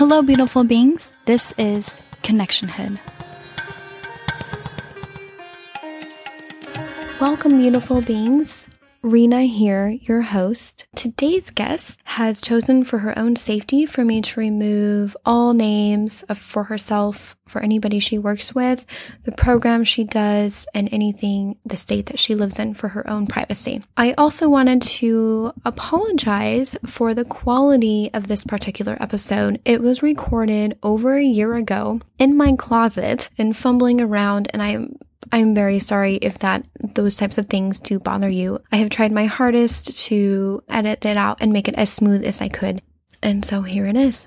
Hello, beautiful beings. This is Connectionhood. Welcome, beautiful beings. Rena here, your host. Today's guest has chosen for her own safety for me to remove all names for herself, for anybody she works with, the program she does, and anything, the state that she lives in, for her own privacy. I also wanted to apologize for the quality of this particular episode. It was recorded over a year ago in my closet and fumbling around, and I'm very sorry if those types of things do bother you. I have tried my hardest to edit it out and make it as smooth as I could. And so here it is.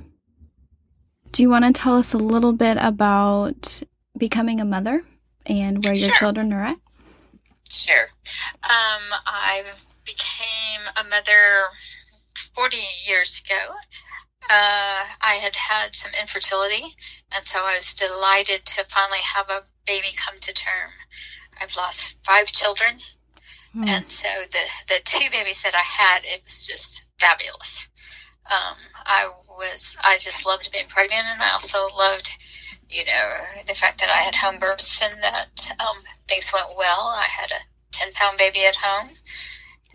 Do you want to tell us a little bit about becoming a mother and where your children are at? Sure. I became a mother 40 years ago. I had some infertility, and so I was delighted to finally have a baby come to term. I've lost 5 children, and so the 2 babies that I had, it was just fabulous. I just loved being pregnant, and I also loved, the fact that I had home births and that things went well. I had a 10-pound baby at home.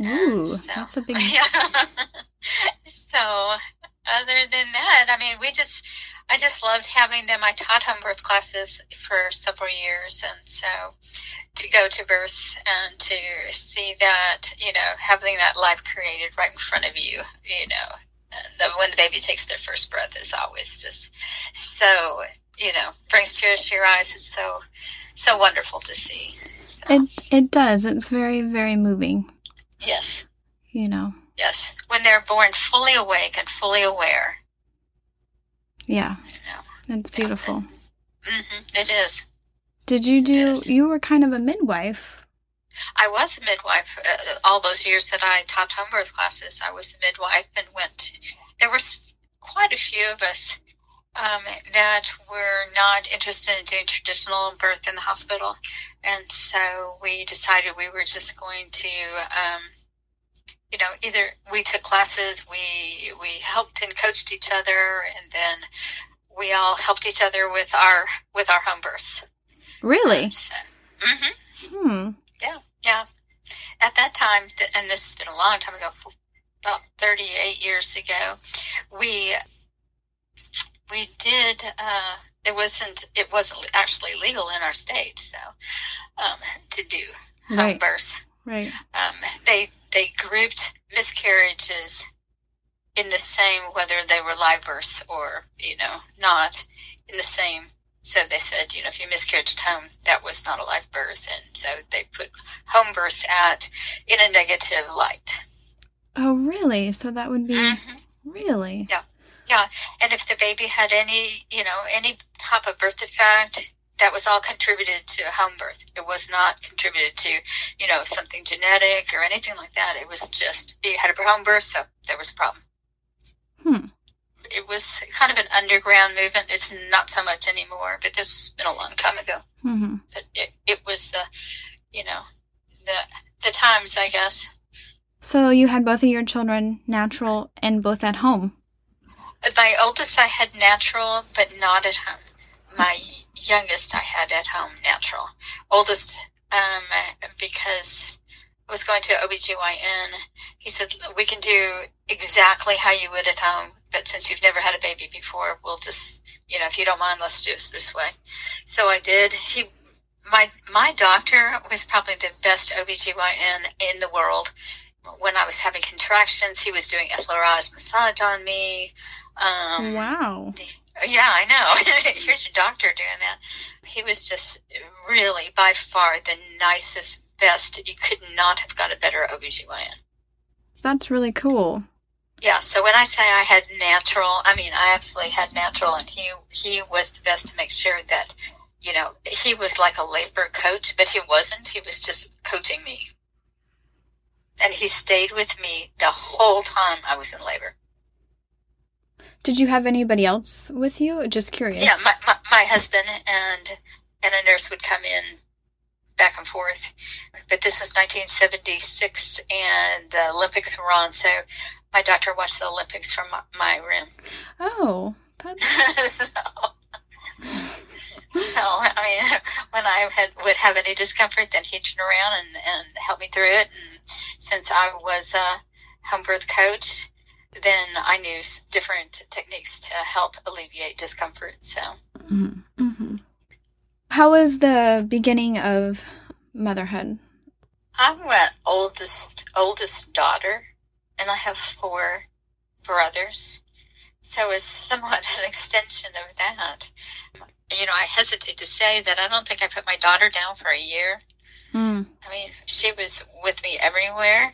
Ooh, so, that's a big one. Yeah. So, other than that, I just loved having them. I taught home birth classes for several years, and so to go to births and to see that, having that life created right in front of you, and when the baby takes their first breath is always just so, brings tears to your eyes. It's so wonderful to see. So. It does. It's very, very moving. Yes. Yes, when they're born fully awake and fully aware. Yeah, it's beautiful. It is. You were kind of a midwife. I was a midwife. All those years that I taught home birth classes, I was a midwife and there were quite a few of us that were not interested in doing traditional birth in the hospital. And so we decided we were just going to... either we took classes, we helped and coached each other, and then we all helped each other with our home births. Really? So, Yeah. At that time, and this has been a long time ago, about 38 years ago, we did. It wasn't actually legal in our state, so to do home births. Right. They grouped miscarriages in the same, whether they were live births or, not in the same. So they said, if you miscarried at home, that was not a live birth. And so they put home births in a negative light. Oh, really? So that would be, really? Yeah. Yeah. And if the baby had any type of birth defect, that was all contributed to home birth. It was not contributed to, something genetic or anything like that. It was just, you had a home birth, so there was a problem. It was kind of an underground movement. It's not so much anymore, but this has been a long time ago. But it was the times, I guess. So you had both of your children natural and both at home? My oldest I had natural, but not at home. My youngest I had at home natural. Oldest, because I was going to OBGYN, he said, we can do exactly how you would at home, but since you've never had a baby before, we'll just, if you don't mind, let's do it this way. So I did. My doctor was probably the best OBGYN in the world. When I was having contractions, he was doing effleurage massage on me. Wow. Yeah, I know. Here's your doctor doing that. He was just really, by far, the nicest, best. You could not have got a better OBGYN. That's really cool. Yeah, so when I say I had natural, I absolutely had natural, and he was the best to make sure that, he was like a labor coach, but he wasn't. He was just coaching me. And he stayed with me the whole time I was in labor. Did you have anybody else with you? Just curious. Yeah, my husband and a nurse would come in back and forth. But this was 1976, and the Olympics were on, so my doctor watched the Olympics from my room. Oh, So I mean, when I would have any discomfort, then he'd turn around and help me through it. And since I was a home birth coach, then I knew different techniques to help alleviate discomfort. So, mm-hmm. Mm-hmm. How was the beginning of motherhood? I'm the oldest daughter, and I have 4 brothers. So it's somewhat an extension of that. You know, I hesitate to say that I don't think I put my daughter down for a year. Mm. I mean, she was with me everywhere.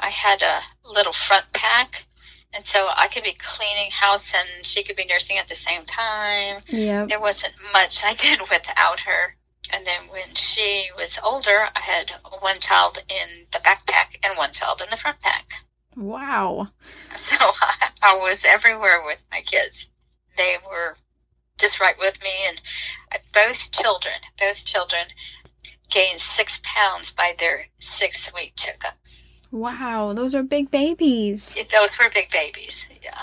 I had a little front pack, and so I could be cleaning house and she could be nursing at the same time. Yep. There wasn't much I did without her. And then when she was older, I had 1 child in the backpack and 1 child in the front pack. Wow. So I was everywhere with my kids. They were just right with me, and both children gained 6 pounds by their 6-week checkup. Wow, those are big babies. Those were big babies, yeah.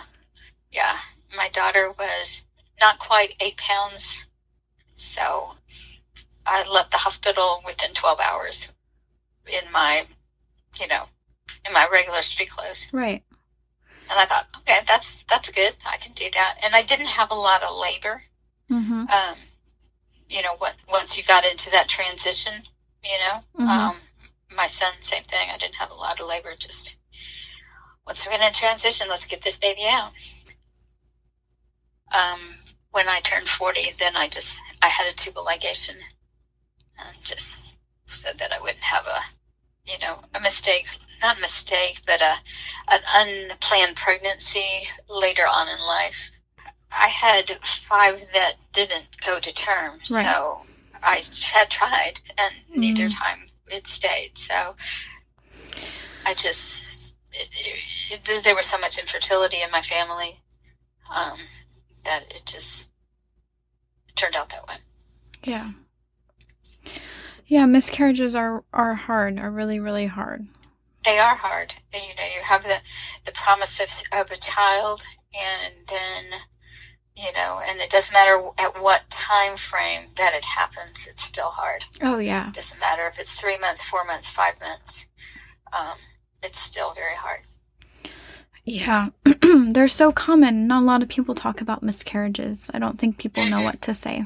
Yeah, my daughter was not quite 8 pounds, so I left the hospital within 12 hours in my, you know, in my regular street clothes. Right. And I thought, okay, that's good. I can do that. And I didn't have a lot of labor. Mm-hmm. You know, once you got into that transition, you know, mm-hmm. My son, same thing. I didn't have a lot of labor. Just once we're going to transition, let's get this baby out. When I turned 40, then I had a tubal ligation, just so that I wouldn't have a mistake. Not a mistake, but an unplanned pregnancy later on in life. I had 5 that didn't go to term, right. So I had tried, and neither time it stayed. So I just there was so much infertility in my family that it just turned out that way. Yeah, yeah. Miscarriages are hard. Are really, really hard. They are hard. And, you know, you have the promise of a child, and then, you know, and it doesn't matter at what time frame that it happens, it's still hard. Oh, yeah. It doesn't matter if it's 3 months, 4 months, 5 months. It's still very hard. Yeah. They're so common. Not a lot of people talk about miscarriages. I don't think people know what to say.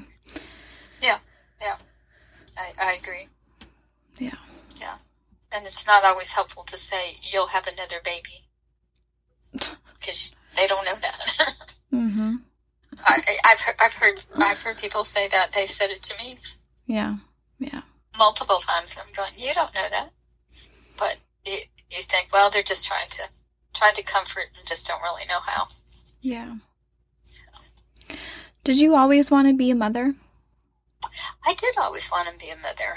Yeah. Yeah. I agree. Yeah. Yeah. And it's not always helpful to say, you'll have another baby. Because they don't know that. Mm-hmm. I've heard people say that. They said it to me. Yeah, yeah. Multiple times. I'm going, you don't know that. But you think, well, they're just trying to comfort and just don't really know how. Yeah. So. Did you always want to be a mother? I did always want to be a mother.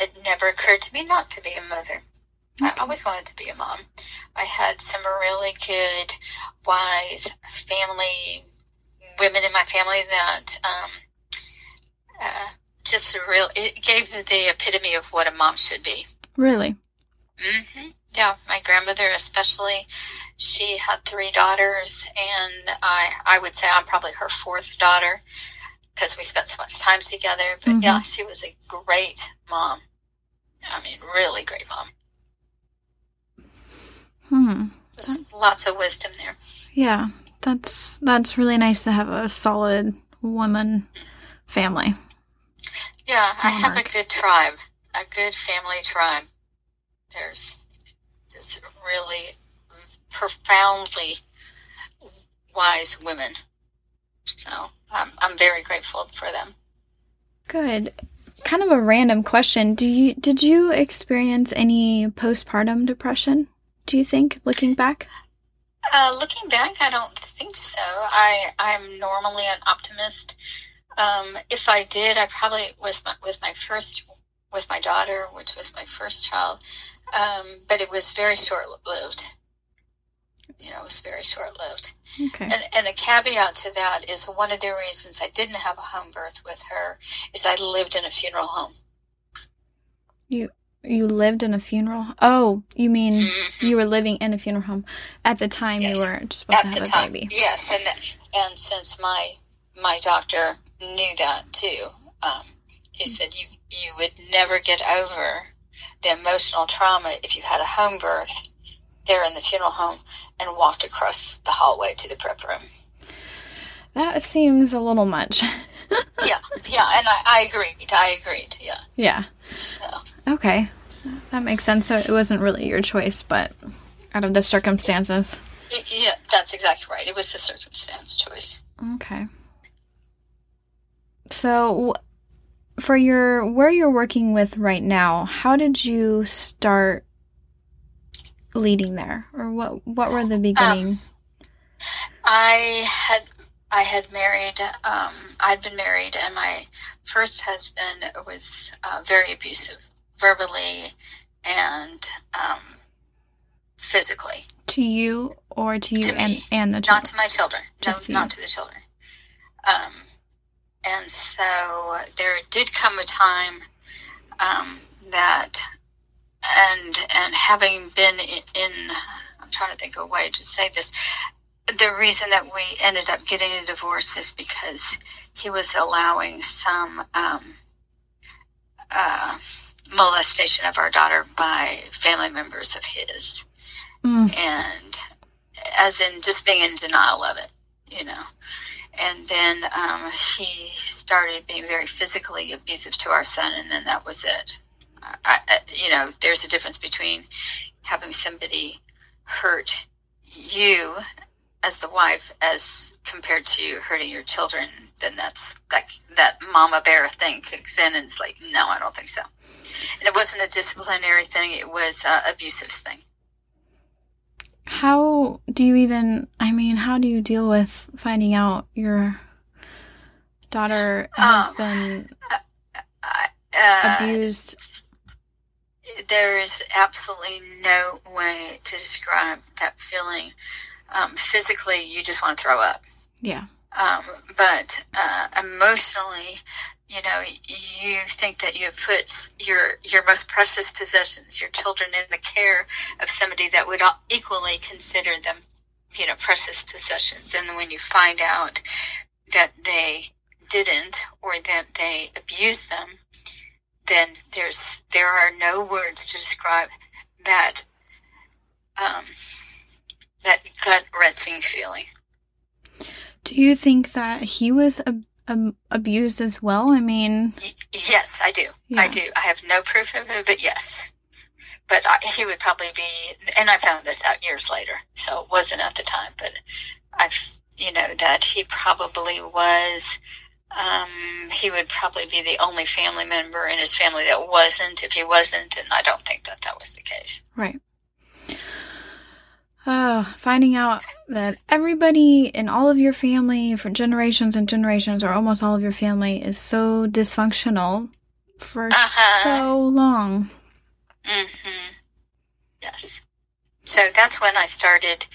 It never occurred to me not to be a mother. Okay. I always wanted to be a mom. I had some really good, wise family, women in my family that it gave the epitome of what a mom should be. Really? Mm-hmm. Yeah, my grandmother especially, she had 3 daughters, and I would say I'm probably her 4th daughter, because we spent so much time together. But mm-hmm. Yeah, she was a great mom. I mean, really great mom. Hmm. Just lots of wisdom there. Yeah, that's really nice to have a solid woman family. Yeah, I have a good tribe, a good family tribe. There's just really profoundly wise women. So I'm very grateful for them. Good. Kind of a random question. Did you experience any postpartum depression, do you think, looking back? Looking back, I don't think so. I'm normally an optimist. If I did, I probably was with my daughter, which was my first child. But it was very short-lived. You know, it was very short-lived. Okay. And a caveat to that is one of the reasons I didn't have a home birth with her is I lived in a funeral home. You You lived in a funeral home? Oh, you mean you were living in a funeral home at the time yes. You were supposed at to have a time. Baby. Yes, and since my doctor knew that too, he said you would never get over the emotional trauma if you had a home birth there in the funeral home and walked across the hallway to the prep room. That seems a little much. Yeah, and I agreed. Yeah. Yeah. So. Okay, that makes sense. So it wasn't really your choice, but out of the circumstances. Yeah, that's exactly right. It was the circumstance choice. Okay. So, for where you're working with right now, how did you start leading there, or what were the beginnings? I had married, I'd been married, and my first husband was very abusive, verbally and physically. To you or to you to and the children? Not to my children. Just no, not to the children. And so there did come a time that, and having been in, I'm trying to think of a way to say this, the reason that we ended up getting a divorce is because he was allowing some molestation of our daughter by family members of his. Mm. And as in just being in denial of it, you know. And then he started being very physically abusive to our son, and then that was it. There's a difference between having somebody hurt you as the wife, as compared to hurting your children, then that's like that mama bear thing kicks in, and it's like, no, I don't think so. And it wasn't a disciplinary thing; it was an abusive thing. How do you even? I mean, how do you deal with finding out your daughter has been abused? There is absolutely no way to describe that feeling. Physically, you just want to throw up. Yeah. But emotionally, you know, you think that you put your most precious possessions, your children, in the care of somebody that would equally consider them, you know, precious possessions. And then when you find out that they didn't, or that they abused them, then there are no words to describe that. That gut-wrenching feeling. Do you think that he was abused as well? I mean... Yes, I do. Yeah. I do. I have no proof of it, but yes. But he would probably be... And I found this out years later, so it wasn't at the time, but that he probably was... he would probably be the only family member in his family that wasn't, if he wasn't, and I don't think that was the case. Right. Oh, finding out that everybody in all of your family for generations and generations, or almost all of your family, is so dysfunctional for so long. Mm-hmm. Yes. So that's when I started,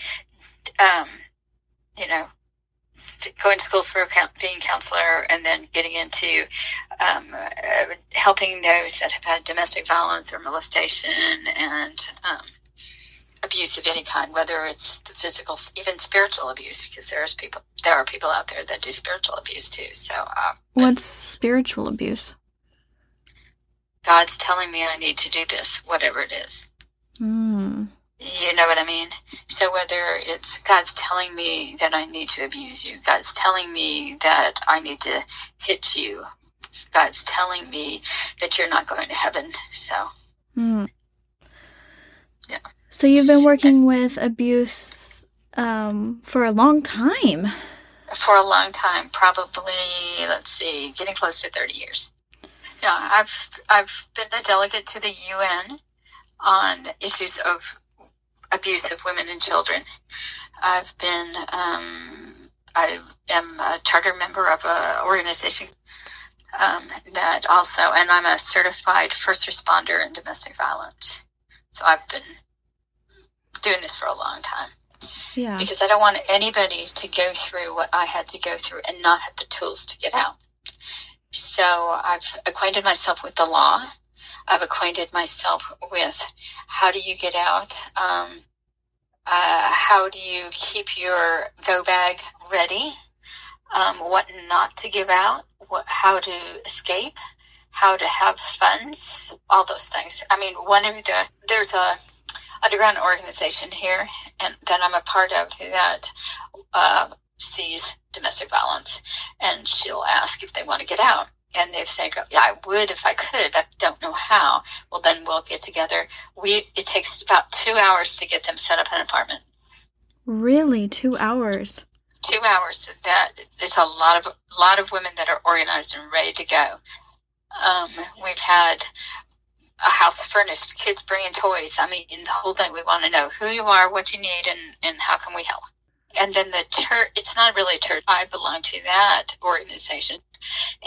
going to school for being counselor, and then getting into helping those that have had domestic violence or molestation and abuse of any kind, whether it's the physical, even spiritual abuse, because there are people out there that do spiritual abuse too. So what's spiritual abuse? God's telling me I need to do this, whatever it is. Mm. You know what I mean? So whether it's God's telling me that I need to abuse you, God's telling me that I need to hit you, God's telling me that you're not going to heaven. So yeah. So you've been working with abuse for a long time. For a long time, probably, getting close to 30 years. Yeah, I've been a delegate to the UN on issues of abuse of women and children. I am a charter member of an organization that also, and I'm a certified first responder in domestic violence. So I've been doing this for a long time. Yeah. Because I don't want anybody to go through what I had to go through and not have the tools to get out. So I've acquainted myself with the law. I've acquainted myself with. How do you get out? How do you keep your go bag ready? What not to give out? How to escape? How to have funds? All those things. I mean, there's a underground organization here and that I'm a part of that sees domestic violence, and she'll ask if they want to get out. And if they go, yeah, I would if I could, I don't know how, well, then we'll get together. It takes about 2 hours to get them set up an apartment. Really? 2 hours? 2 hours. It's a lot of women that are organized and ready to go. We've had a house furnished, kids bringing toys. I mean, the whole thing. We want to know who you are, what you need, and how can we help. And then the church, it's not really a church. I belong to that organization.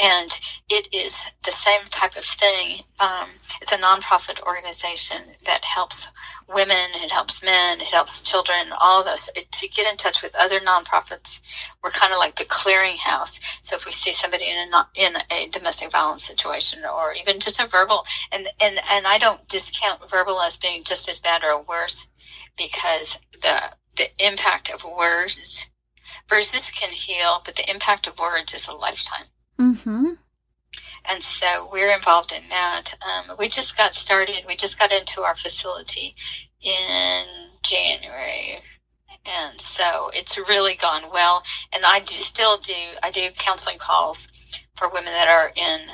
And it is the same type of thing. It's a nonprofit organization that helps women, it helps men, it helps children, all of us. To get in touch with other nonprofits, we're kind of like the clearinghouse. So if we see somebody in a domestic violence situation, or even just a verbal, and I don't discount verbal as being just as bad or worse, because the impact of words, verses can heal, but the impact of words is a lifetime. Mm-hmm. And so we're involved in that. We just got started. We just got into our facility in January. And so it's really gone well. And I do counseling calls for women that are in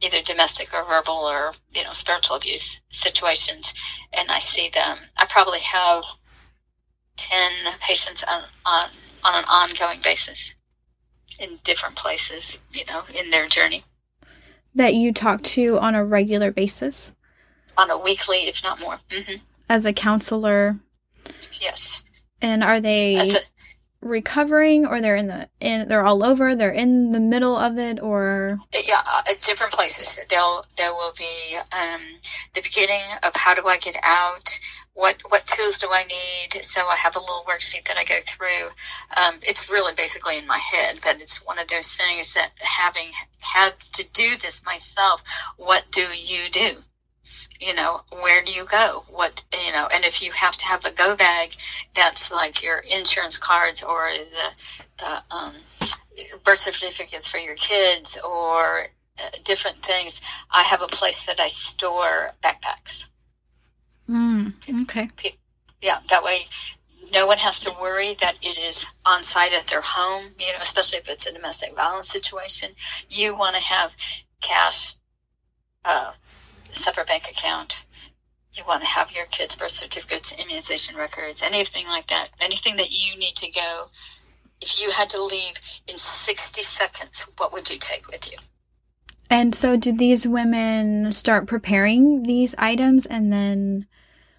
either domestic or verbal or, spiritual abuse situations. And I see them. I probably have 10 patients on an ongoing basis in different places, in their journey. That you talk to on a regular basis? On a weekly, if not more. Mm-hmm. As a counselor? Yes. And are they recovering, or they're they're all over, they're in the middle of it, or? Yeah, different places. There will be the beginning of how do I get out? What tools do I need? So I have a little worksheet that I go through. It's really basically in my head, but it's one of those things that having had to do this myself, what do? Where do you go? And if you have to have a go bag, that's like your insurance cards or the birth certificates for your kids or different things. I have a place that I store backpacks. Okay. Yeah, that way no one has to worry that it is on site at their home, especially if it's a domestic violence situation. You want to have cash, separate bank account. You want to have your kids' birth certificates, immunization records, anything like that. Anything that you need to go. If you had to leave in 60 seconds, what would you take with you? And so did these women start preparing these items and then...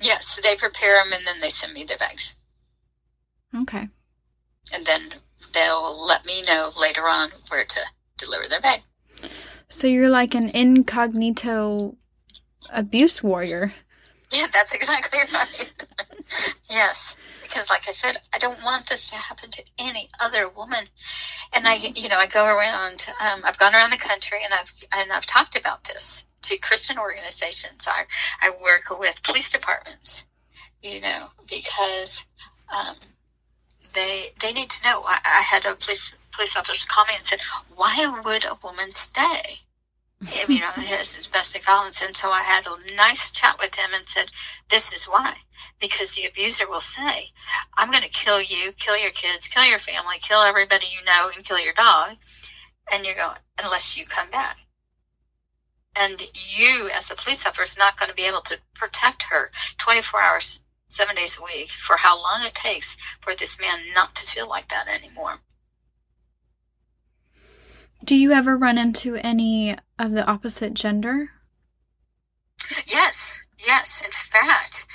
Yes, they prepare them, and then they send me their bags. Okay. And then they'll let me know later on where to deliver their bag. So you're like an incognito abuse warrior. Yeah, that's exactly right. Yes, because like I said, I don't want this to happen to any other woman. And I go around. I've gone around the country, and I've talked about this to Christian organizations. I work with police departments, because they need to know. I had a police officer call me and said, "Why would a woman stay?" It's domestic violence. And so I had a nice chat with him and said, "This is why. Because the abuser will say, 'I'm going to kill you, kill your kids, kill your family, kill everybody you know, and kill your dog.'" And you're going, "Unless you come back." And you, as the police officer, is not going to be able to protect her 24 hours, 7 days a week, for how long it takes for this man not to feel like that anymore. Do you ever run into any of the opposite gender? Yes. In fact,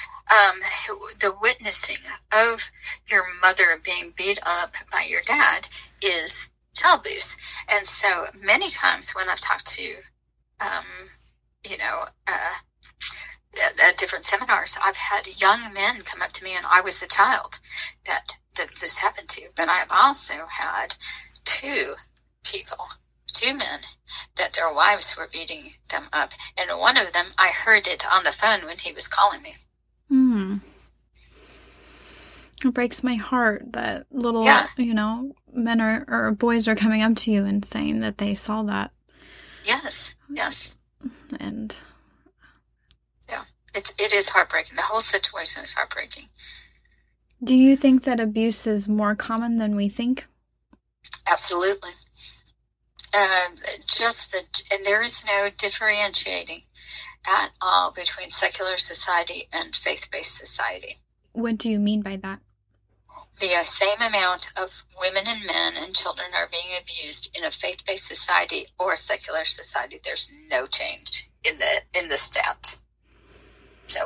the witnessing of your mother being beat up by your dad is child abuse. And so many times when I've talked to, at different seminars, I've had young men come up to me, and I was the child that this happened to. But I've also had two people, two men that their wives were beating them up. And one of them, I heard it on the phone when he was calling me. Hmm. It breaks my heart that little, you know, men are, or boys are coming up to you and saying that they saw that. Yes, yes. And... yeah, it is heartbreaking. The whole situation is heartbreaking. Do you think that abuse is more common than we think? Absolutely. And there is no differentiating at all between secular society and faith-based society. What do you mean by that? The same amount of women and men and children are being abused in a faith-based society or a secular society. There's no change in the stats. So,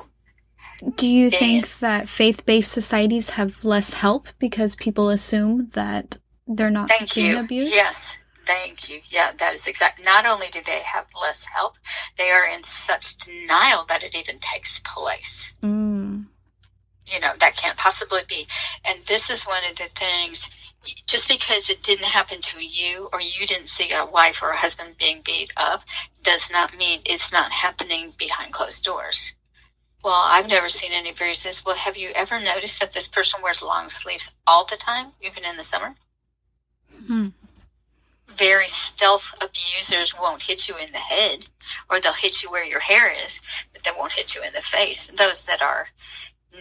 do you think that faith-based societies have less help because people assume that they're not being abused? Yes. Thank you. Yeah, that is exact. Not only do they have less help, they are in such denial that it even takes place. Mm. You know, that can't possibly be. And this is one of the things, just because it didn't happen to you or you didn't see a wife or a husband being beat up does not mean it's not happening behind closed doors. Well, I've never seen any bruises. Well, have you ever noticed that this person wears long sleeves all the time, even in the summer? Hmm. Very stealth abusers won't hit you in the head, or they'll hit you where your hair is, but they won't hit you in the face. Those that are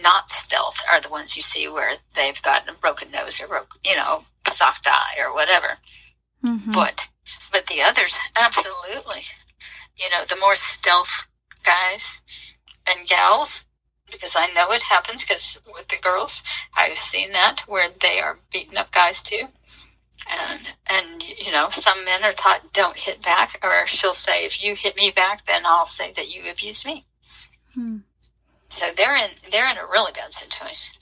not stealth are the ones you see where they've got a broken nose or a soft eye or whatever. Mm-hmm. But the others, absolutely. You know, the more stealth guys and gals, because I know it happens, because with the girls, I've seen that, where they are beating up guys too. And you know, some men are taught, don't hit back, or she'll say, if you hit me back, then I'll say that you abused me. Hmm. So they're in a really bad situation,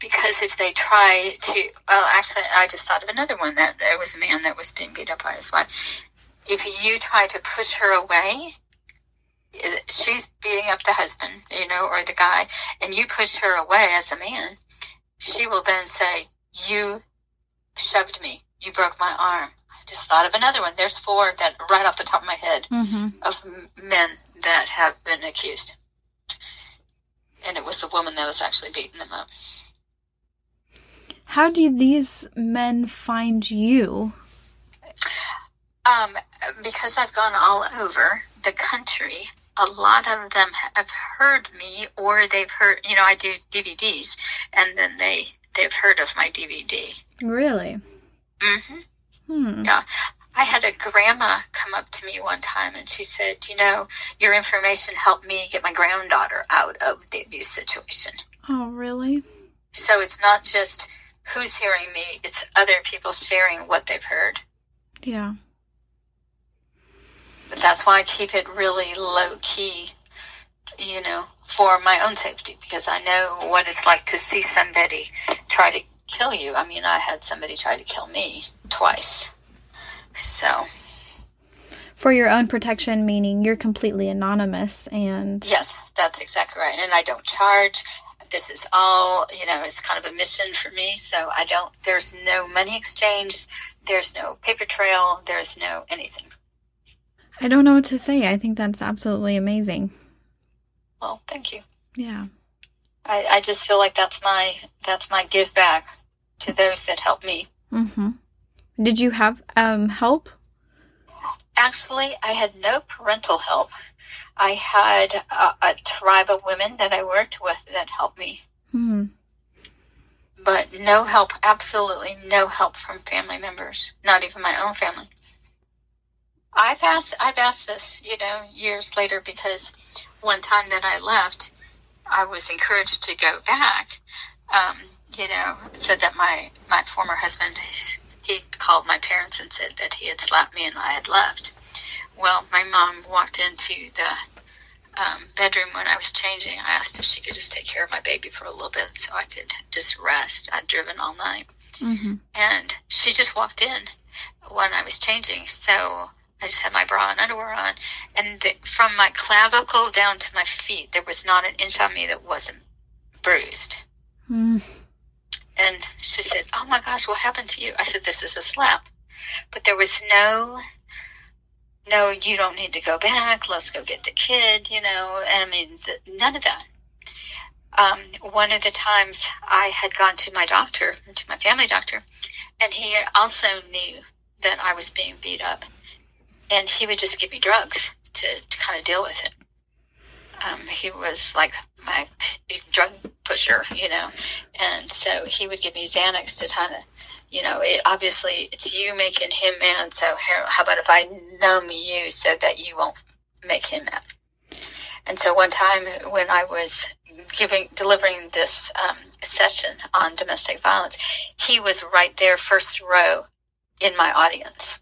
because if they try to, well, actually, I just thought of another one, that it was a man that was being beat up by his wife. If you try to push her away, she's beating up the husband, or the guy, and you push her away as a man, she will then say, you shoved me. You broke my arm. I just thought of another one. There's four that, right off the top of my head, mm-hmm. of men that have been accused. And it was the woman that was actually beating them up. How do these men find you? Because I've gone all over the country, a lot of them have heard me, or they've heard, I do DVDs, and then they've heard of my DVD. Really? Mm-hmm. Hmm. Yeah. I had a grandma come up to me one time, and she said, your information helped me get my granddaughter out of the abuse situation. Oh, really? So it's not just who's hearing me, it's other people sharing what they've heard. Yeah. But that's why I keep it really low-key, for my own safety, because I know what it's like to see somebody try to kill you. I mean, I had somebody try to kill me twice. So, for your own protection, meaning you're completely anonymous, and yes, that's exactly right. And I don't charge. This is all, it's kind of a mission for me. So I don't. There's no money exchange. There's no paper trail. There's no anything. I don't know what to say. I think that's absolutely amazing. Well, thank you. Yeah. I just feel like that's my give back to those that helped me. Mm-hmm. Did you have help? Actually, I had no parental help. I had a tribe of women that I worked with that helped me. Mm-hmm. But no help, absolutely no help from family members, not even my own family. I've asked this, years later, because one time that I left, I was encouraged to go back, so that my former husband, he called my parents and said that he had slapped me and I had left. Well, my mom walked into the bedroom when I was changing. I asked if she could just take care of my baby for a little bit so I could just rest. I'd driven all night. Mm-hmm. And she just walked in when I was changing, so I just had my bra and underwear on, and from my clavicle down to my feet, there was not an inch on me that wasn't bruised. Mm. And she said, oh my gosh, what happened to you? I said, this is a slap. But there was no no, you don't need to go back, let's go get the kid, you know, and I mean, none of that. One of the times I had gone to my doctor, to my family doctor, and he also knew that I was being beat up, and he would just give me drugs to kind of deal with it. He was like my drug pusher, you know, and so he would give me Xanax to kind of, you know, obviously it's you making him mad, so how about if I numb you so that you won't make him mad? And so one time when I was delivering this session on domestic violence, he was right there, first row in my audience.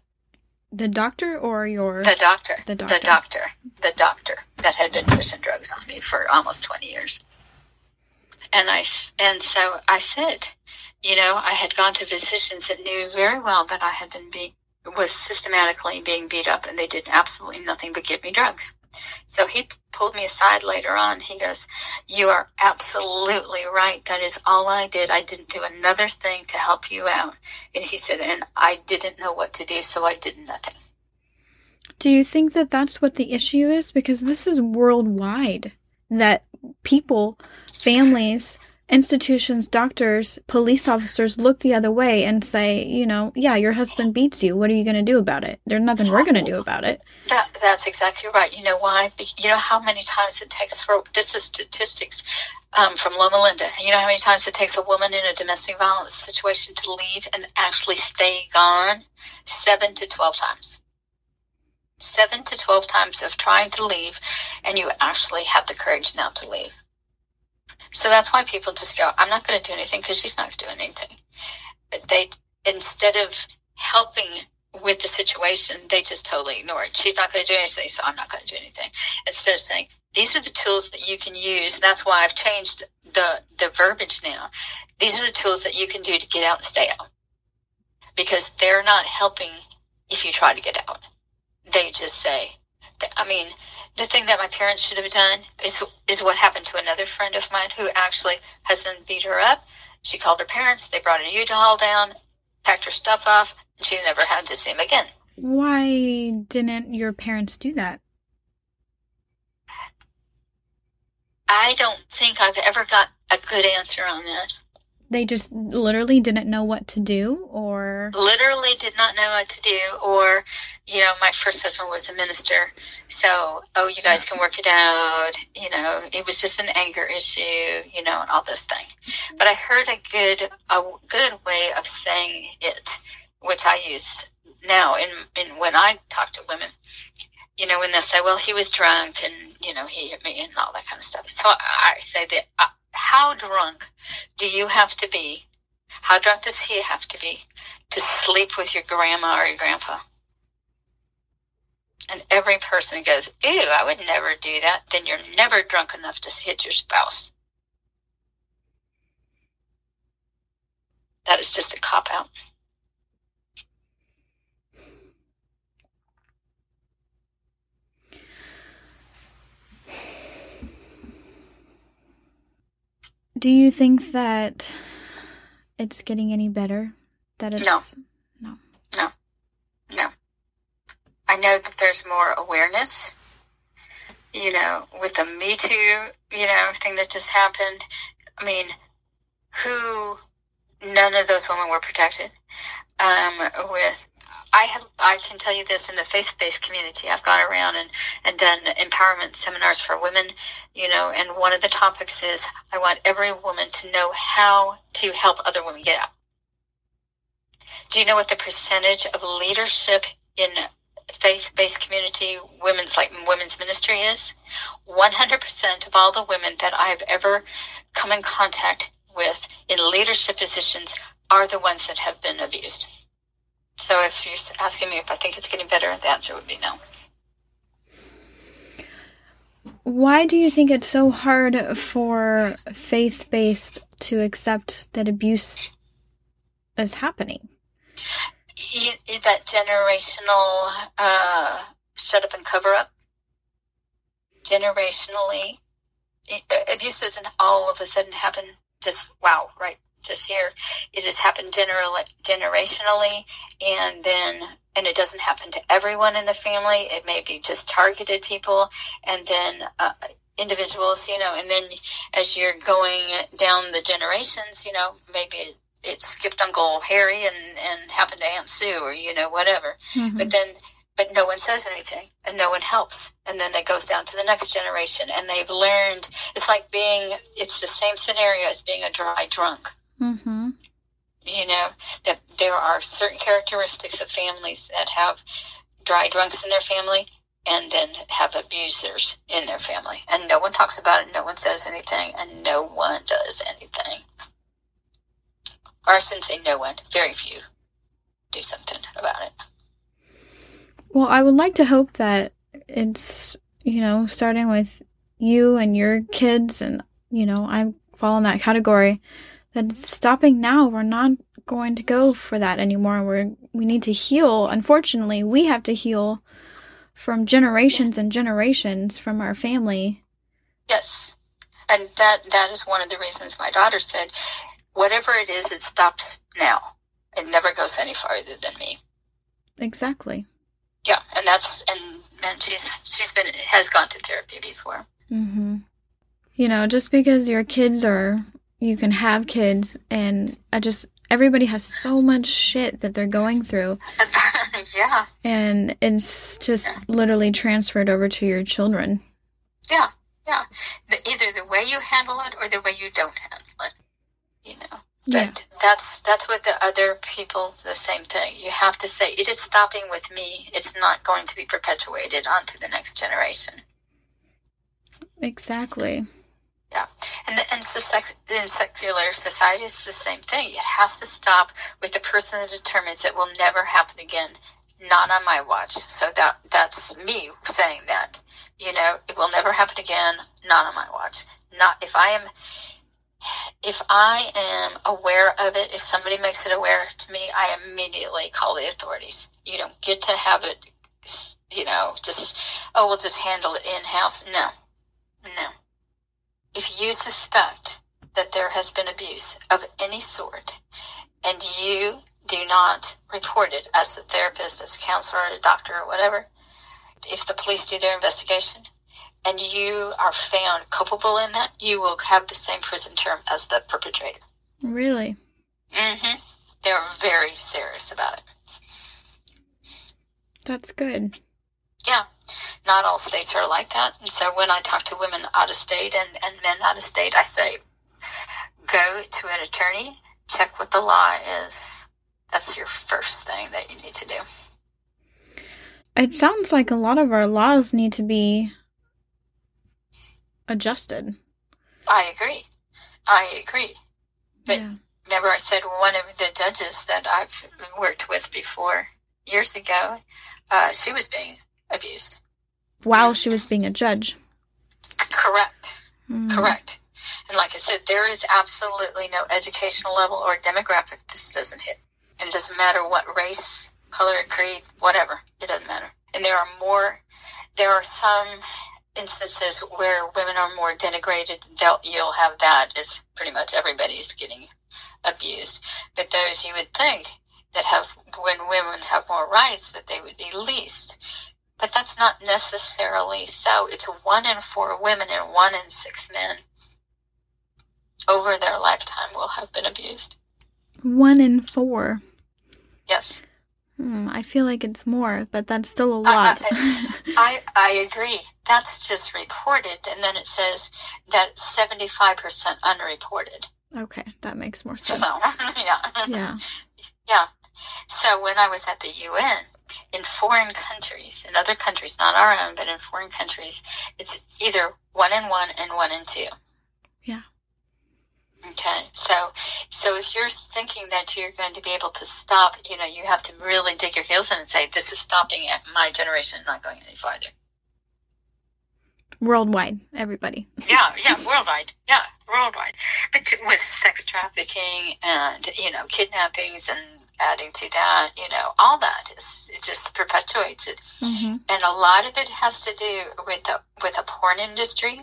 The doctor or your... The doctor that had been pushing drugs on me for almost 20 years. And so I said, you know, I had gone to physicians that knew very well that I had been was systematically being beat up, and they did absolutely nothing but give me drugs. So he pulled me aside later on. He goes, you are absolutely right. That is all I did. I didn't do another thing to help you out. And he said, and I didn't know what to do, so I did nothing. Do you think that that's what the issue is? Because this is worldwide, that people, families, institutions, doctors, police officers look the other way and say, you know, yeah, your husband beats you. What are you going to do about it? There's nothing we're going to do about it. That's exactly right. You know why? You know how many times it takes for, this is statistics from Loma Linda. You know how many times it takes a woman in a domestic violence situation to leave and actually stay gone? 7 to 12 times. 7 to 12 times of trying to leave, and you actually have the courage now to leave. So that's why people just go, I'm not going to do anything because she's not doing anything. But they, instead of helping with the situation, they just totally ignore it. She's not going to do anything, so I'm not going to do anything. Instead of saying, these are the tools that you can use. That's why I've changed the verbiage now. These are the tools that you can do to get out and stay out. Because they're not helping if you try to get out. They just say, I mean, the thing that my parents should have done is what happened to another friend of mine who actually husband beat her up. She called her parents. They brought a U-Haul down, packed her stuff off, and she never had to see him again. Why didn't your parents do that? I don't think I've ever got a good answer on that. They just literally didn't know what to do, or... Literally did not know what to do, or, you know, my first husband was a minister, so, oh, you guys can work it out, you know, it was just an anger issue, you know, and all this thing. But I heard a good way of saying it, which I use now in when I talk to women, you know, when they say, well, he was drunk, and, you know, he hit me, and all that kind of stuff. So I say that... How drunk do you have to be? How drunk does he have to be to sleep with your grandma or your grandpa? And every person goes, ew, I would never do that. Then you're never drunk enough to hit your spouse. That is just a cop-out. Do you think that it's getting any better? That it's No. I know that there's more awareness, you know, with the Me Too, you know, thing that just happened. I mean, none of those women were protected. I can tell you this, in the faith-based community, I've gone around and done empowerment seminars for women, you know, and one of the topics is I want every woman to know how to help other women get out. Do you know what the percentage of leadership in faith-based community women's ministry is? 100% of all the women that I've ever come in contact with in leadership positions are the ones that have been abused. So if you're asking me if I think it's getting better, the answer would be no. Why do you think it's so hard for faith-based to accept that abuse is happening? That generational shut up and cover up. Generationally, abuse doesn't all of a sudden happen just, wow, right? Just here, it has happened generationally, and then and it doesn't happen to everyone in the family. It may be just targeted people, and then individuals, and then as you're going down the generations, maybe it skipped Uncle Harry and happened to Aunt Sue or, whatever. Mm-hmm. But no one says anything and no one helps. And then that goes down to the next generation, and they've learned it's the same scenario as being a dry drunk. Mm-hmm. That there are certain characteristics of families that have dry drunks in their family and then have abusers in their family. And no one talks about it. No one says anything, and no one does anything. Or I shouldn't say no one, very few do something about it. Well, I would like to hope that it's, starting with you and your kids, and, I fall in that category, that it's stopping now. We're not going to go for that anymore. We need to heal. Unfortunately, we have to heal from generations and generations from our family. Yes. And that is one of the reasons my daughter said, whatever it is, it stops now. It never goes any farther than me. Exactly. Yeah, and has gone to therapy before. Mm-hmm. Just because your kids you can have kids, and everybody has so much shit that they're going through. Yeah. And it's just literally transferred over to your children. Yeah, yeah. Either the way you handle it or the way you don't handle it, But yeah. That's with the other people, the same thing. You have to say, it is stopping with me. It's not going to be perpetuated onto the next generation. Exactly. Yeah. And in secular society, it's the same thing. It has to stop with the person that determines it will never happen again. Not on my watch. So that's me saying that. It will never happen again. Not on my watch. Not if I am... If I am aware of it, if somebody makes it aware to me, I immediately call the authorities. You don't get to have it, we'll just handle it in-house. No. If you suspect that there has been abuse of any sort and you do not report it as a therapist, as a counselor, a doctor, or whatever, if the police do their investigation, and you are found culpable in that, you will have the same prison term as the perpetrator. Really? Mm-hmm. They're very serious about it. That's good. Yeah. Not all states are like that. And so when I talk to women out of state and men out of state, I say, go to an attorney, check what the law is. That's your first thing that you need to do. It sounds like a lot of our laws need to be... adjusted. I agree. But yeah. Remember I said one of the judges that I've worked with before years ago, she was being abused. While she was being a judge. Correct. Mm. Correct. And like I said, there is absolutely no educational level or demographic this doesn't hit. And it doesn't matter what race, color, creed, whatever. It doesn't matter. And there are some instances where women are more denigrated, you'll have that as pretty much everybody's getting abused. But those you would think that when women have more rights, that they would be least. But that's not necessarily so. It's 1 in 4 women and 1 in 6 men over their lifetime will have been abused. 1 in 4? Yes. I feel like it's more, but that's still a lot. I agree. That's just reported, and then it says that 75% unreported. Okay, that makes more sense. So, yeah. So when I was at the UN, in foreign countries, in other countries, not our own, but in foreign countries, it's either 1 in 1 and 1 in 2. Yeah. Okay, so if you're thinking that you're going to be able to stop, you have to really dig your heels in and say, this is stopping at my generation, not going any farther. Worldwide, everybody. Yeah, worldwide. Yeah, worldwide. But with sex trafficking and, kidnappings and adding to that, all that it just perpetuates it. Mm-hmm. And a lot of it has to do with a porn industry.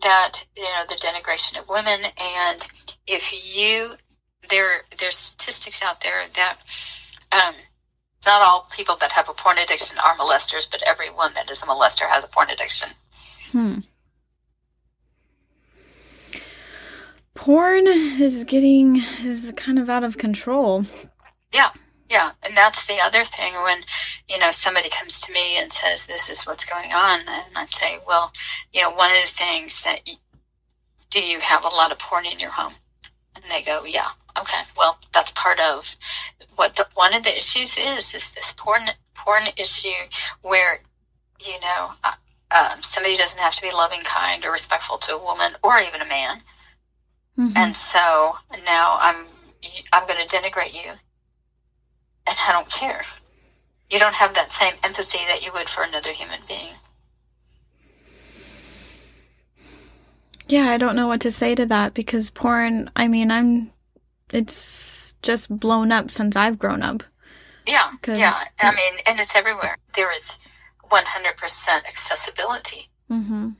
That, the denigration of women, and there's statistics out there that Not all people that have a porn addiction are molesters, but everyone that is a molester has a porn addiction. Porn is kind of out of control. Yeah. And that's the other thing when, somebody comes to me and says, this is what's going on. And I'd say, well, one of the things that do you have a lot of porn in your home? And they go, yeah. Okay. Well, that's part of what one of the issues is this porn issue where, somebody doesn't have to be loving, kind, or respectful to a woman or even a man. Mm-hmm. And so now I'm going to denigrate you, and I don't care. You don't have that same empathy that you would for another human being. Yeah, I don't know what to say to that, because porn, it's just blown up since I've grown up. Yeah. And it's everywhere. There is 100% accessibility. Mm-hmm.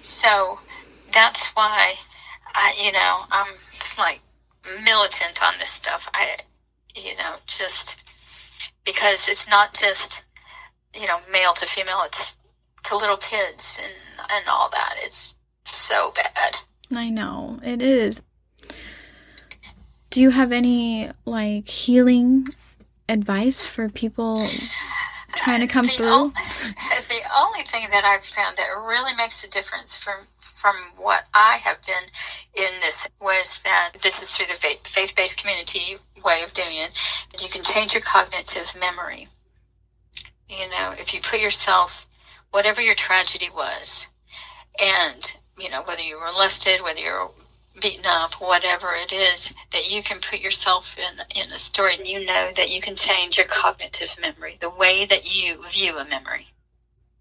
So that's why, I'm like militant on this stuff. Just because it's not just, male to female, it's to little kids and all that. It's so bad. I know, it is. Do you have any, healing advice for people trying to come through? The only thing that I've found that really makes a difference from what I have been in this was that this is through the faith-based community way of doing it. You can change your cognitive memory. If you put yourself, whatever your tragedy was, and, whether you were molested, whether you're beaten up, whatever it is, that you can put yourself in a story, and that you can change your cognitive memory, the way that you view a memory.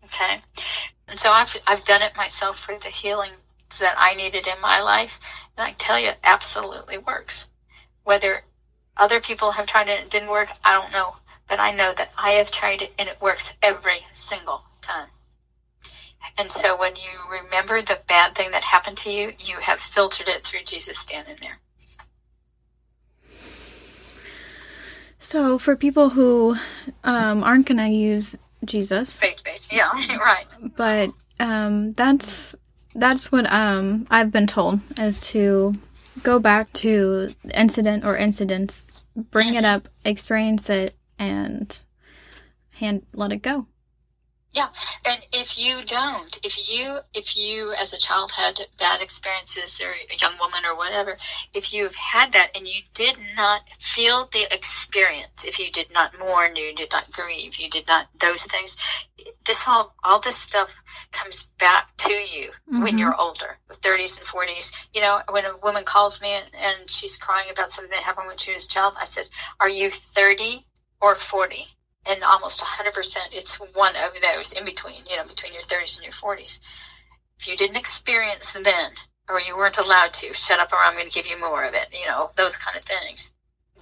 Okay? And so I've done it myself for the healing that I needed in my life, and I tell you, it absolutely works. Whether other people have tried it and it didn't work, I don't know, but I know that I have tried it and it works every single time. And so when you remember the bad thing that happened to you, you have filtered it through Jesus standing there. So for people who aren't going to use Jesus, faith-based, yeah, right. But that's what I've been told, is to go back to incident or incidents, bring it up, experience it, and let it go. Yeah, and if you as a child had bad experiences, or a young woman or whatever, if you've had that and you did not feel the experience, if you did not mourn, you did not grieve, you did not those things, all this stuff comes back to you when you're older, the 30s and 40s. When a woman calls me and she's crying about something that happened when she was a child, I said, "Are you 30 or 40?" And almost 100%, it's one of those in between, between your 30s and your 40s. If you didn't experience then, or you weren't allowed to, shut up or I'm going to give you more of it, those kind of things,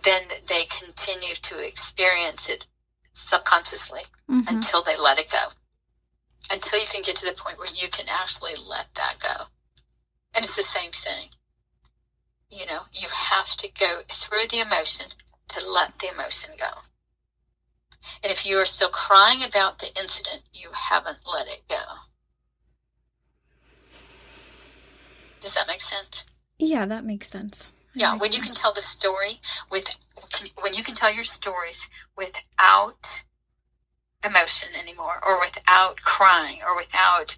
then they continue to experience it subconsciously until they let it go, until you can get to the point where you can actually let that go. And it's the same thing. You have to go through the emotion to let the emotion go. And if you are still crying about the incident, you haven't let it go. Does that make sense? Yeah, that makes sense. You can tell the story when you can tell your stories without emotion anymore, or without crying, or without,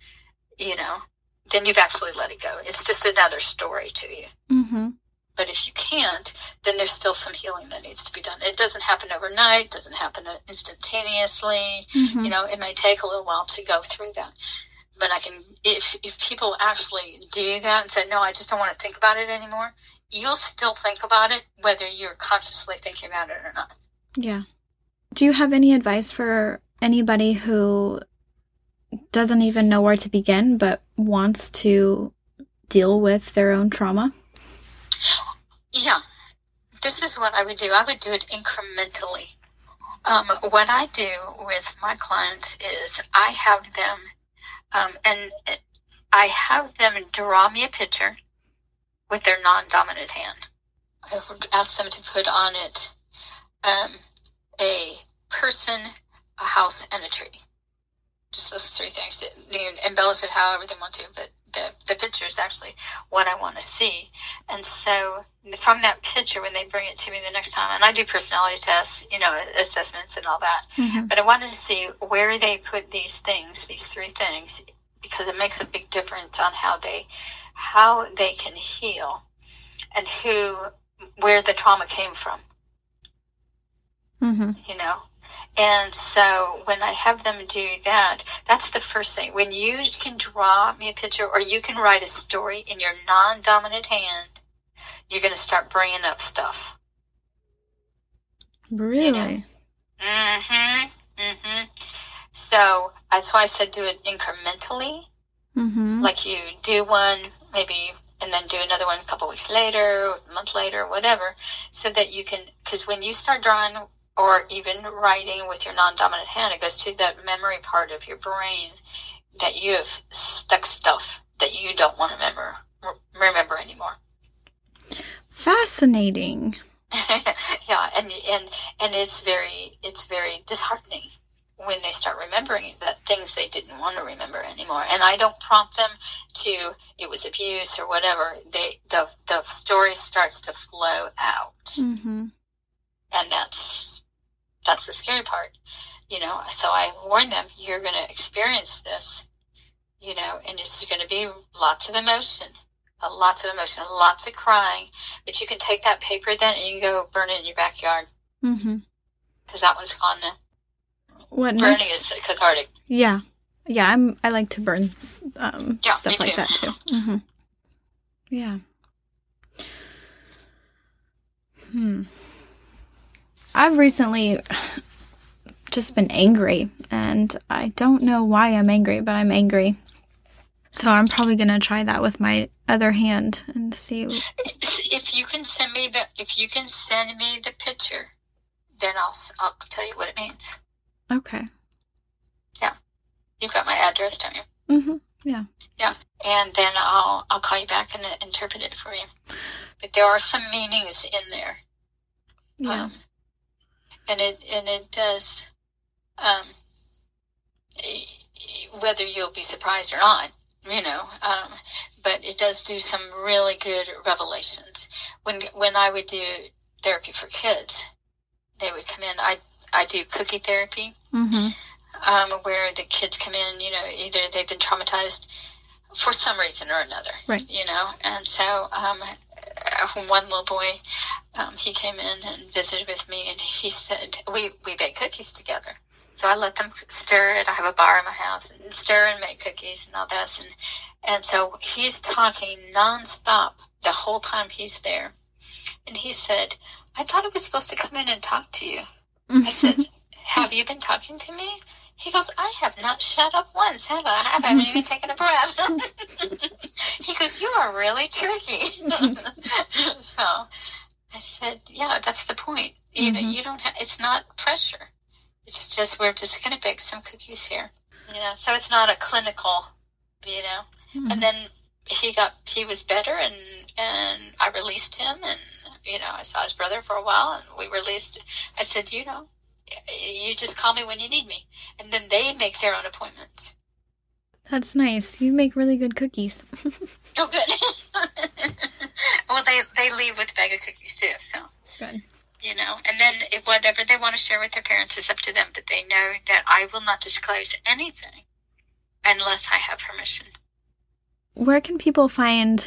then you've actually let it go. It's just another story to you. Mm-hmm. But if you can't, then there's still some healing that needs to be done. It doesn't happen overnight, doesn't happen instantaneously. It may take a little while to go through that. But if people actually do that and say, no, I just don't want to think about it anymore, you'll still think about it whether you're consciously thinking about it or not. Yeah. Do you have any advice for anybody who doesn't even know where to begin but wants to deal with their own trauma? Yeah, this is what I would do. I would do it incrementally. What I do with my clients is I have them, draw me a picture with their non-dominant hand. I would ask them to put on it a person, a house, and a tree. Just those three things. You can embellish it however they want to, but the picture is actually what I want to see. And so from that picture, when they bring it to me the next time, and I do personality tests, assessments and all that, mm-hmm. but I wanted to see where they put these things, these three things, because it makes a big difference on how they can heal and where the trauma came from. Mm-hmm. And so when I have them do that, that's the first thing. When you can draw me a picture or you can write a story in your non-dominant hand, you're going to start bringing up stuff. Really? Mm-hmm. Mm-hmm. So that's why I said do it incrementally. Mm-hmm. Like you do one, maybe, and then do another one a couple weeks later, a month later, whatever, so that you can, because when you start drawing or even writing with your non-dominant hand, it goes to that memory part of your brain that you have stuck stuff that you don't want to remember anymore. Fascinating. Yeah, and it's very disheartening when they start remembering that things they didn't want to remember anymore. And I don't prompt them to it was abuse or whatever. The story starts to flow out. Mm-hmm. And that's the scary part, So I warn them, you're going to experience this, and it's going to be lots of emotion, lots of crying. But you can take that paper then and you can go burn it in your backyard. Mm-hmm. Because that one's gone now. Burning is cathartic. Yeah. Yeah, I like to burn stuff like that too. Mm-hmm. Yeah. I've recently just been angry, and I don't know why I'm angry, but I'm angry. So I'm probably going to try that with my other hand and see. If you can send me the picture, then I'll tell you what it means. Okay. Yeah. You've got my address, don't you? Mm-hmm. Yeah. Yeah. And then I'll call you back and interpret it for you. But there are some meanings in there. Yeah. And it does, whether you'll be surprised or not, but it does do some really good revelations. When I would do therapy for kids, they would come in. I do cookie therapy, mm-hmm. Where the kids come in, either they've been traumatized for some reason or another, right. And so, one little boy, he came in and visited with me, and he said, we bake cookies together. So I let them stir it. I have a bar in my house, and stir and make cookies and all this. And so he's talking nonstop the whole time he's there. And he said, I thought I was supposed to come in and talk to you. I said, have you been talking to me? He goes, I have not shut up once, have I? I haven't even taken a breath. He goes, you are really tricky. So I said, yeah, that's the point. You don't have, it's not pressure. It's just, we're just going to bake some cookies here. So it's not a clinical, Mm-hmm. And then he was better, and I released him, and, I saw his brother for a while, and we released. I said, you just call me when you need me. And then they make their own appointments. That's nice. You make really good cookies. Oh, good. Well, they leave with a bag of cookies, too. So, good. And then whatever they want to share with their parents is up to them. But they know that I will not disclose anything unless I have permission. Where can people find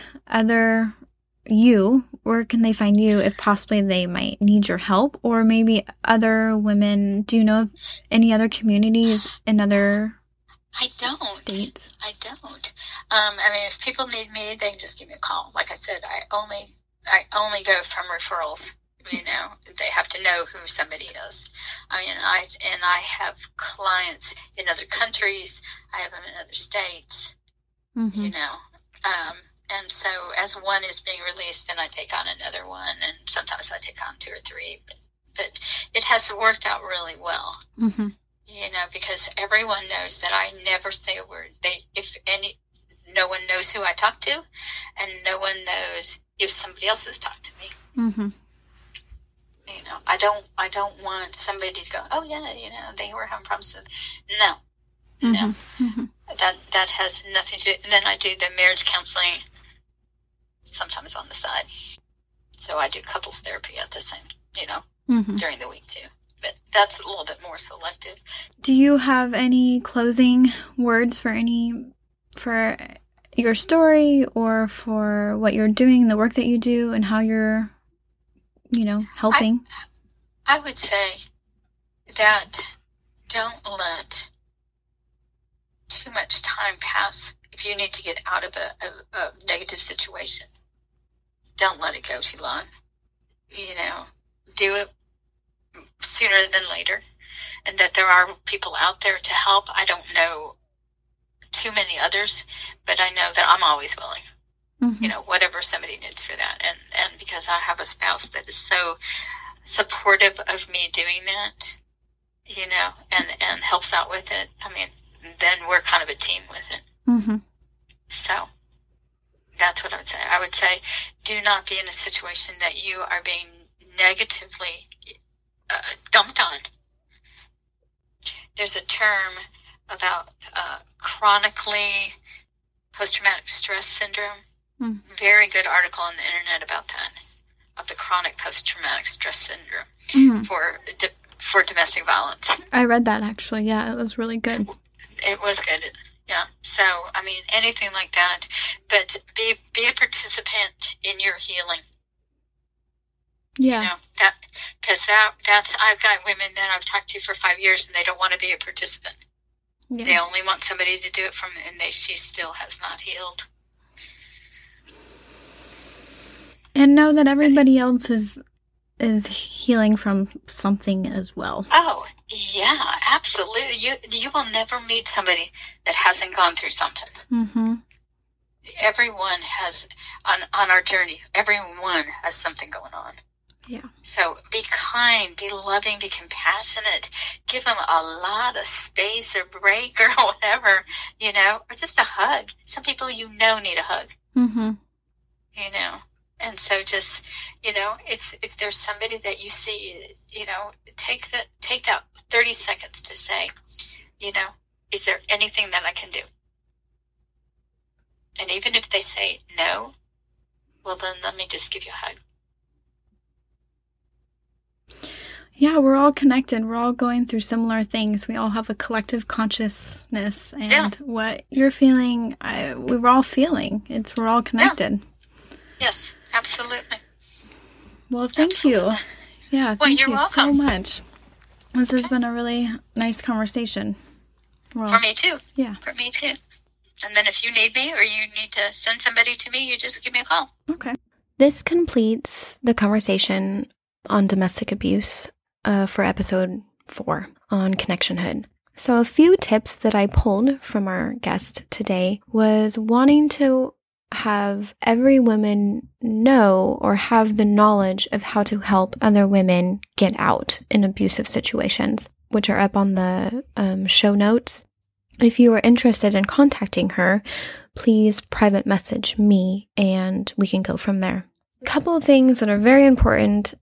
where can they find you if possibly they might need your help, or maybe other women? Do you know of any other communities in other states? I don't. If people need me, they can just give me a call. Like I said, I only go from referrals. They have to know who somebody is. I have clients in other countries. I have them in other states. Mm-hmm. And so as one is being released, then I take on another one, and sometimes I take on two or three. But it has worked out really well, mm-hmm. Because everyone knows that I never say a word. No one knows who I talk to, and no one knows if somebody else has talked to me. Mm-hmm. I don't want somebody to go, oh yeah, you know, they were having problems with, no, no, that has nothing to do. And then I do the marriage counseling sometimes on the side. So I do couples therapy at the same, you know, during the week too. But that's a little bit more selective. Do you have any closing words for your story or for what you're doing, the work that you do, and how you're, you know, helping? I would say that don't let too much time pass. If you need to get out of a negative situation, don't let it go too long. You know, do it sooner than later, and that there are people out there to help. I don't know too many others, but I know that I'm always willing, you know, whatever somebody needs for that. And because I have a spouse that is so supportive of me doing that, you know, and helps out with it. I mean, then we're kind of a team with it. So that's what I would say. I would say, do not be in a situation that you are being negatively dumped on. There's a term about chronically post-traumatic stress syndrome. Very good article on the internet about that, of the chronic post-traumatic stress syndrome for domestic violence. I read that actually. Yeah, it was really good. It was good. Yeah. So, I mean, anything like that, but be a participant in your healing. Yeah. You know, that's I've got women that I've talked to for 5 years and they don't want to be a participant. Yeah. They only want somebody to do it from, and she still has not healed. And know that everybody else is healing from something as well. Oh, yeah, absolutely. You will never meet somebody that hasn't gone through something. Everyone has, on our journey, everyone has something going on. Yeah. So be kind, be loving, be compassionate. Give them a lot of space or break or whatever, you know, or just a hug. Some people you know need a hug. You know, and so just, you know, if there's somebody that you see, you know, take that 30 seconds to say, you know, is there anything that I can do? And even if they say no, well, then let me just give you a hug. Yeah, we're all connected. We're all going through similar things. We all have a collective consciousness, and what you're feeling, we're all feeling. We're all connected. Yeah. Yes, absolutely. Well, thank you. Yeah, thank you welcome. So much. This has been a really nice conversation. For me too. Yeah. For me too. And then if you need me or you need to send somebody to me, you just give me a call. Okay. This completes the conversation on domestic abuse. For episode 4 on Connectionhood. So a few tips that I pulled from our guest today was wanting to have every woman know or have the knowledge of how to help other women get out in abusive situations, which are up on the show notes. If you are interested in contacting her, please private message me and we can go from there. A couple of things that are very important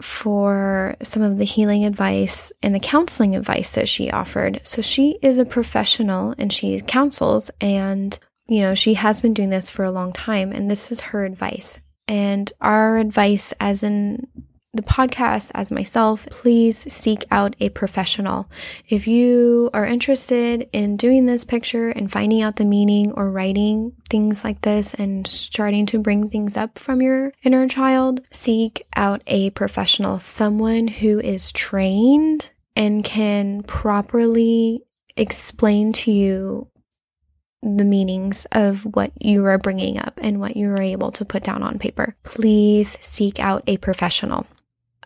for some of the healing advice and the counseling advice that she offered. So she is a professional and she counsels, and, you know, she has been doing this for a long time, and this is her advice. And our advice, as in the podcast, as myself, please seek out a professional. If you are interested in doing this picture and finding out the meaning or writing things like this and starting to bring things up from your inner child, seek out a professional, someone who is trained and can properly explain to you the meanings of what you are bringing up and what you are able to put down on paper. Please seek out a professional.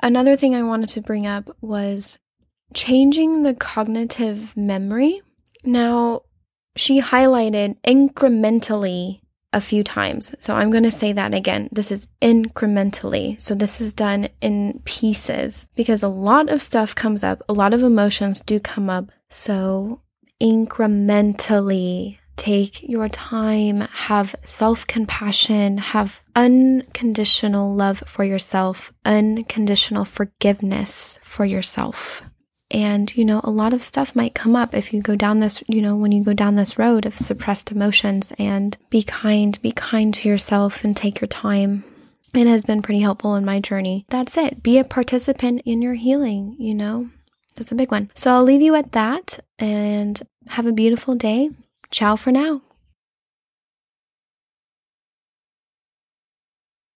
Another thing I wanted to bring up was changing the cognitive memory. Now, she highlighted incrementally a few times. So I'm going to say that again. This is incrementally. So this is done in pieces because a lot of stuff comes up. A lot of emotions do come up. So incrementally, Take your time, have self-compassion, have unconditional love for yourself, unconditional forgiveness for yourself. And, you know, a lot of stuff might come up if you go down this, you know, when you go down this road of suppressed emotions, and be kind to yourself and take your time. It has been pretty helpful in my journey. That's it. Be a participant in your healing, you know, that's a big one. So I'll leave you at that and have a beautiful day. Ciao for now.